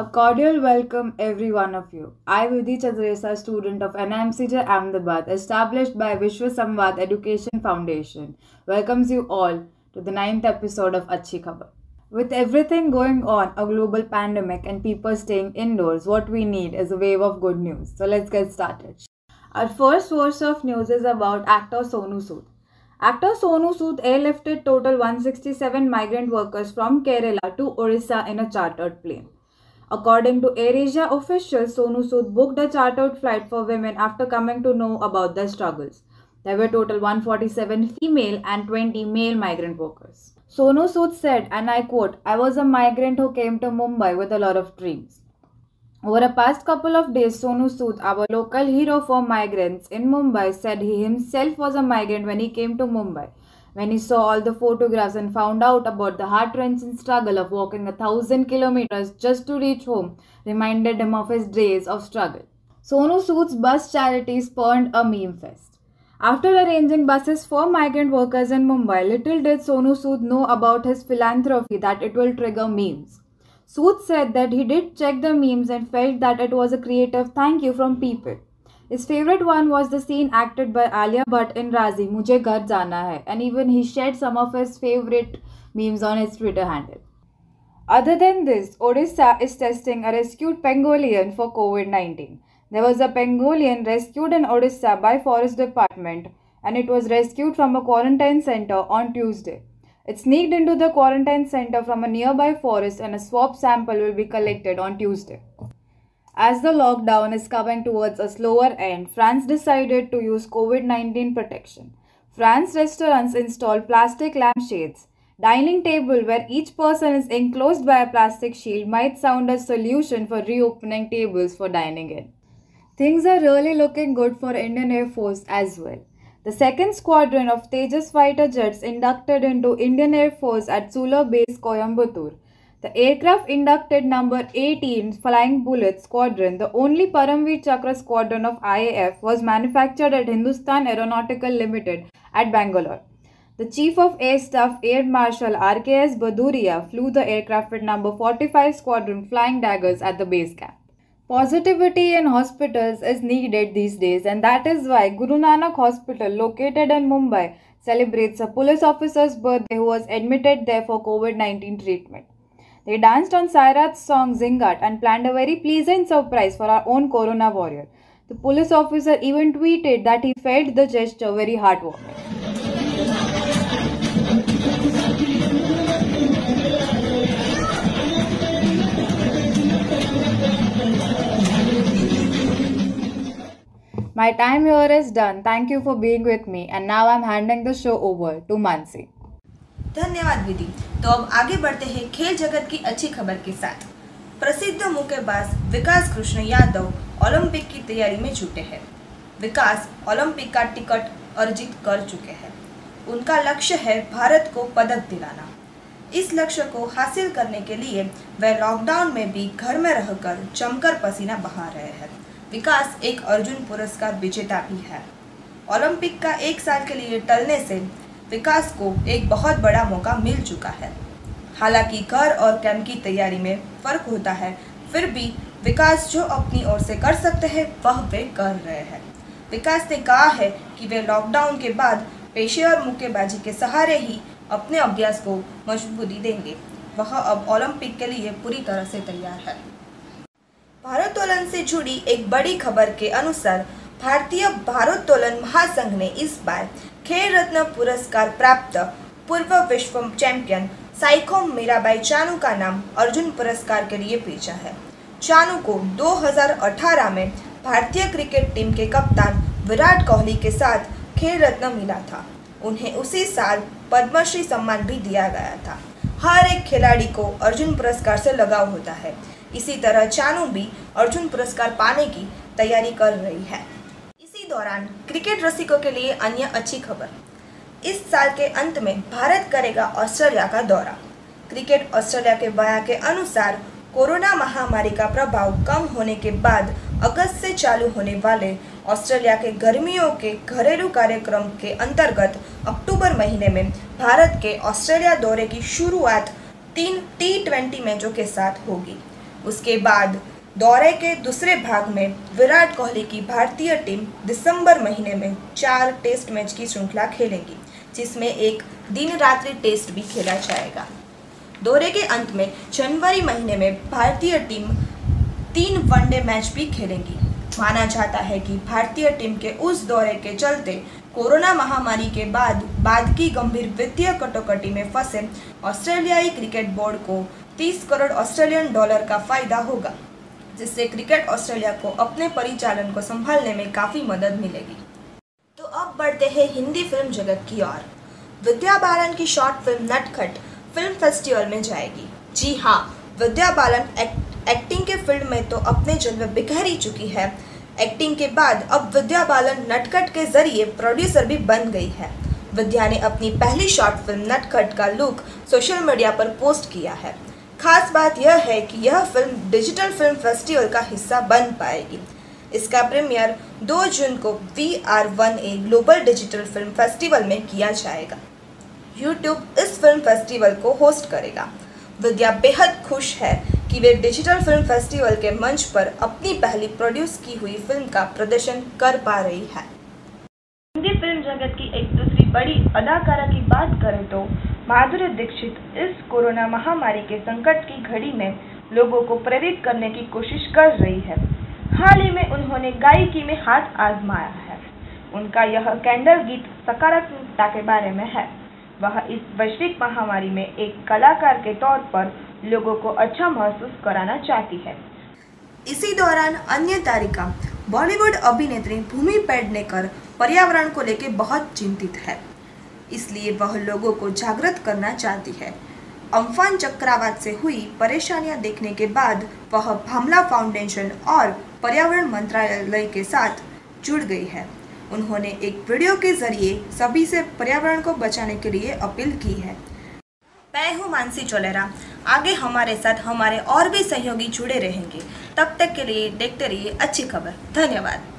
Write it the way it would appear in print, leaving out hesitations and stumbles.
A cordial welcome every one of you. I, Vidhi Chandresa, student of NMCJ Ahmedabad, established by Vishwa Samvad Education Foundation, welcomes you all to the 9th episode of Achhi Khabar. With everything going on, a global pandemic and people staying indoors, what we need is a wave of good news. So let's get started. Our first source of news is about actor Sonu Sood. Actor Sonu Sood airlifted total 167 migrant workers from Kerala to Orissa in a chartered plane. According to AirAsia officials, Sonu Sood booked a chartered flight for women after coming to know about their struggles. There were total 147 female and 20 male migrant workers. Sonu Sood said, and I quote, "I was a migrant who came to Mumbai with a lot of dreams. Over the past couple of days, Sonu Sood, our local hero for migrants in Mumbai, said he himself was a migrant when he came to Mumbai. When he saw all the photographs and found out about the heart-wrenching struggle of walking 1,000 kilometers just to reach home, reminded him of his days of struggle." Sonu Sood's bus charity spawned a meme fest. After arranging buses for migrant workers in Mumbai, little did Sonu Sood know about his philanthropy that it will trigger memes. Sood said that he did check the memes and felt that it was a creative thank you from people. His favorite one was the scene acted by Alia Bhatt in Raazi, "Mujhe Ghar Jana Hai," and even he shared some of his favorite memes on his Twitter handle. Other than this, Odisha is testing a rescued pangolin for COVID-19. There was a pangolin rescued in Odisha by Forest Department and it was rescued from a quarantine center on Tuesday. It sneaked into the quarantine center from a nearby forest and a swab sample will be collected on Tuesday. As the lockdown is coming towards a slower end, France decided to use COVID-19 protection. France restaurants installed plastic lampshades. Dining table where each person is enclosed by a plastic shield might sound a solution for reopening tables for dining in. Things are really looking good for Indian Air Force as well. The second squadron of Tejas fighter jets inducted into Indian Air Force at Sula Base, Coimbatore. The aircraft inducted number 18 Flying Bullet Squadron, the only Paramveer Chakra Squadron of IAF, was manufactured at Hindustan Aeronautical Limited at Bangalore. The Chief of Air Staff Air Marshal RKS Baduria flew the aircraft with number 45 Squadron Flying Daggers at the base camp. Positivity in hospitals is needed these days, and that is why Guru Nanak Hospital, located in Mumbai, celebrates a police officer's birthday who was admitted there for COVID-19 treatment. They danced on Sairat's song Zingat and planned a very pleasant surprise for our own corona warrior. The police officer even tweeted that he felt the gesture very heartwarming. My time here is done. Thank you for being with me and now I'm handing the show over to Mansi. धन्यवाद विधि। तो अब आगे बढ़ते हैं खेल जगत की अच्छी खबर के साथ। प्रसिद्ध मुक्केबाज विकास कृष्ण यादव ओलंपिक की तैयारी में जुटे हैं। विकास ओलंपिक का टिकट अर्जित कर चुके हैं। उनका लक्ष्य है भारत को पदक दिलाना। इस लक्ष्य को हासिल करने के लिए वह लॉकडाउन में भी घर में रहकर जमकर पसीना बहा रहे हैं। विकास एक अर्जुन पुरस्कार विजेता भी है। ओलंपिक का एक साल के लिए टलने से विकास को एक बहुत बड़ा मौका मिल चुका है। हालांकि घर और कैंप की तैयारी में फ़र्क होता है, फिर भी विकास जो अपनी ओर से कर सकते हैं वह वे कर रहे हैं। विकास ने कहा है कि वे लॉकडाउन के बाद पेशेवर मुक्केबाजी के सहारे ही अपने अभ्यास को मजबूती देंगे। वह अब ओलंपिक के लिए पूरी तरह से तैयार है। भारोत्तोलन से जुड़ी एक बड़ी खबर के अनुसार भारतीय भारोत्तोलन महासंघ ने इस बार खेल रत्न पुरस्कार प्राप्त पूर्व विश्व चैंपियन साइकोम मीराबाई चानू का नाम अर्जुन पुरस्कार के लिए भेजा है। चानू को 2018 में भारतीय क्रिकेट टीम के कप्तान विराट कोहली के साथ खेल रत्न मिला था। उन्हें उसी साल पद्मश्री सम्मान भी दिया गया था। हर एक खिलाड़ी को अर्जुन पुरस्कार से लगाव होता है। इसी तरह चानू भी अर्जुन पुरस्कार पाने की तैयारी कर रही है। दौरान क्रिकेट रसिकों के लिए अन्य अच्छी खबर। इस साल के अंत में भारत करेगा ऑस्ट्रेलिया का दौरा। क्रिकेट ऑस्ट्रेलिया के बयान के अनुसार कोरोना महामारी का प्रभाव कम होने के बाद अगस्त से चालू होने वाले ऑस्ट्रेलिया के गर्मियों के घरेलू कार्यक्रम के अंतर्गत अक्टूबर महीने में भारत के ऑस्ट्रेलिया दौरे की शुरुआत 3 T20 मैचों के साथ होगी। उसके बाद दौरे के दूसरे भाग में विराट कोहली की भारतीय टीम दिसंबर महीने में 4 टेस्ट मैच की श्रृंखला खेलेगी, जिसमें एक दिन रात्रि टेस्ट भी खेला जाएगा। दौरे के अंत में जनवरी महीने में भारतीय टीम 3 वनडे मैच भी खेलेगी। माना जाता है कि भारतीय टीम के उस दौरे के चलते कोरोना महामारी के बाद की गंभीर वित्तीय कटौकटी में फंसे ऑस्ट्रेलियाई क्रिकेट बोर्ड को 30 करोड़ ऑस्ट्रेलियन डॉलर का फायदा होगा, जिससे क्रिकेट ऑस्ट्रेलिया को अपने परिचालन को संभालने में काफ़ी मदद मिलेगी। तो अब बढ़ते हैं हिंदी फिल्म जगत की ओर। विद्या बालन की short film Natkhat film festival में जाएगी। जी हाँ, विद्या बालन एक्टिंग के फील्ड में तो अपने जलवे बिखरी चुकी है। एक्टिंग के बाद अब विद्या बालन नटखट के जरिए प्रोड्यूसर भी बन गई है। विद्या ने अपनी पहली शॉर्ट फिल्म नटखट का लुक सोशल मीडिया पर पोस्ट किया है। खास बात यह है कि यह फिल्म डिजिटल फिल्म फेस्टिवल का हिस्सा बन पाएगी। इसका प्रीमियर 2 जून को VR1A global Digital Film festival में किया जाएगा। YouTube इस फिल्म फेस्टिवल को होस्ट करेगा। विद्या बेहद खुश है कि वे डिजिटल फिल्म फेस्टिवल के मंच पर अपनी पहली प्रोड्यूस की हुई फिल्म का प्रदर्शन कर पा रही है। हिंदी फिल्म जगत की एक दूसरी बड़ी अदाकारा की बात करें तो माधुरी दीक्षित इस कोरोना महामारी के संकट की घड़ी में लोगों को प्रेरित करने की कोशिश कर रही है। हाल ही में उन्होंने गायकी में हाथ आजमाया है। उनका यह कैंडल गीत सकारात्मकता के बारे में है। वह इस वैश्विक महामारी में एक कलाकार के तौर पर लोगों को अच्छा महसूस कराना चाहती है। इसी दौरान अन्य तारिका बॉलीवुड अभिनेत्री भूमि पेडनेकर पर्यावरण को लेकर बहुत चिंतित है, इसलिए वह लोगों को जागृत करना चाहती है। अम्फान चक्रवात से हुई परेशानियां देखने के बाद वह भामला फाउंडेशन और पर्यावरण मंत्रालय के साथ जुड़ गई है। उन्होंने एक वीडियो के जरिए सभी से पर्यावरण को बचाने के लिए अपील की है। मैं हूँ मानसी चोलेरा। आगे हमारे साथ हमारे और भी सहयोगी जुड़े रहेंगे। तब तक के लिए देखते रहिए अच्छी खबर। धन्यवाद।